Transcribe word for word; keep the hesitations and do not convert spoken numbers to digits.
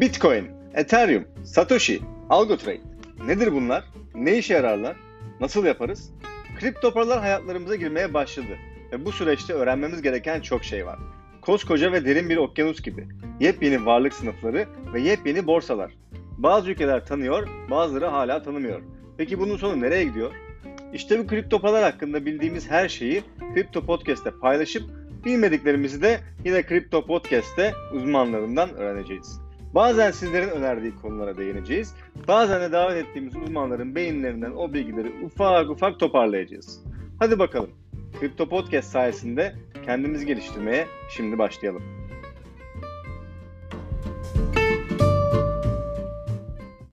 Bitcoin, Ethereum, Satoshi, Algotrade. Nedir bunlar? Ne işe yararlar? Nasıl yaparız? Kripto paralar hayatlarımıza girmeye başladı ve bu süreçte öğrenmemiz gereken çok şey var. Koskoca ve derin bir okyanus gibi. Yepyeni varlık sınıfları ve yepyeni borsalar. Bazı ülkeler tanıyor, bazıları hala tanımıyor. Peki bunun sonu nereye gidiyor? İşte bu kripto paralar hakkında bildiğimiz her şeyi Crypto Podcast'te paylaşıp bilmediklerimizi de yine Crypto Podcast'te uzmanlarından öğreneceğiz. Bazen sizlerin önerdiği konulara değineceğiz. Bazen de davet ettiğimiz uzmanların beyinlerinden o bilgileri ufak ufak toparlayacağız. Hadi bakalım. Crypto Podcast sayesinde kendimizi geliştirmeye şimdi başlayalım.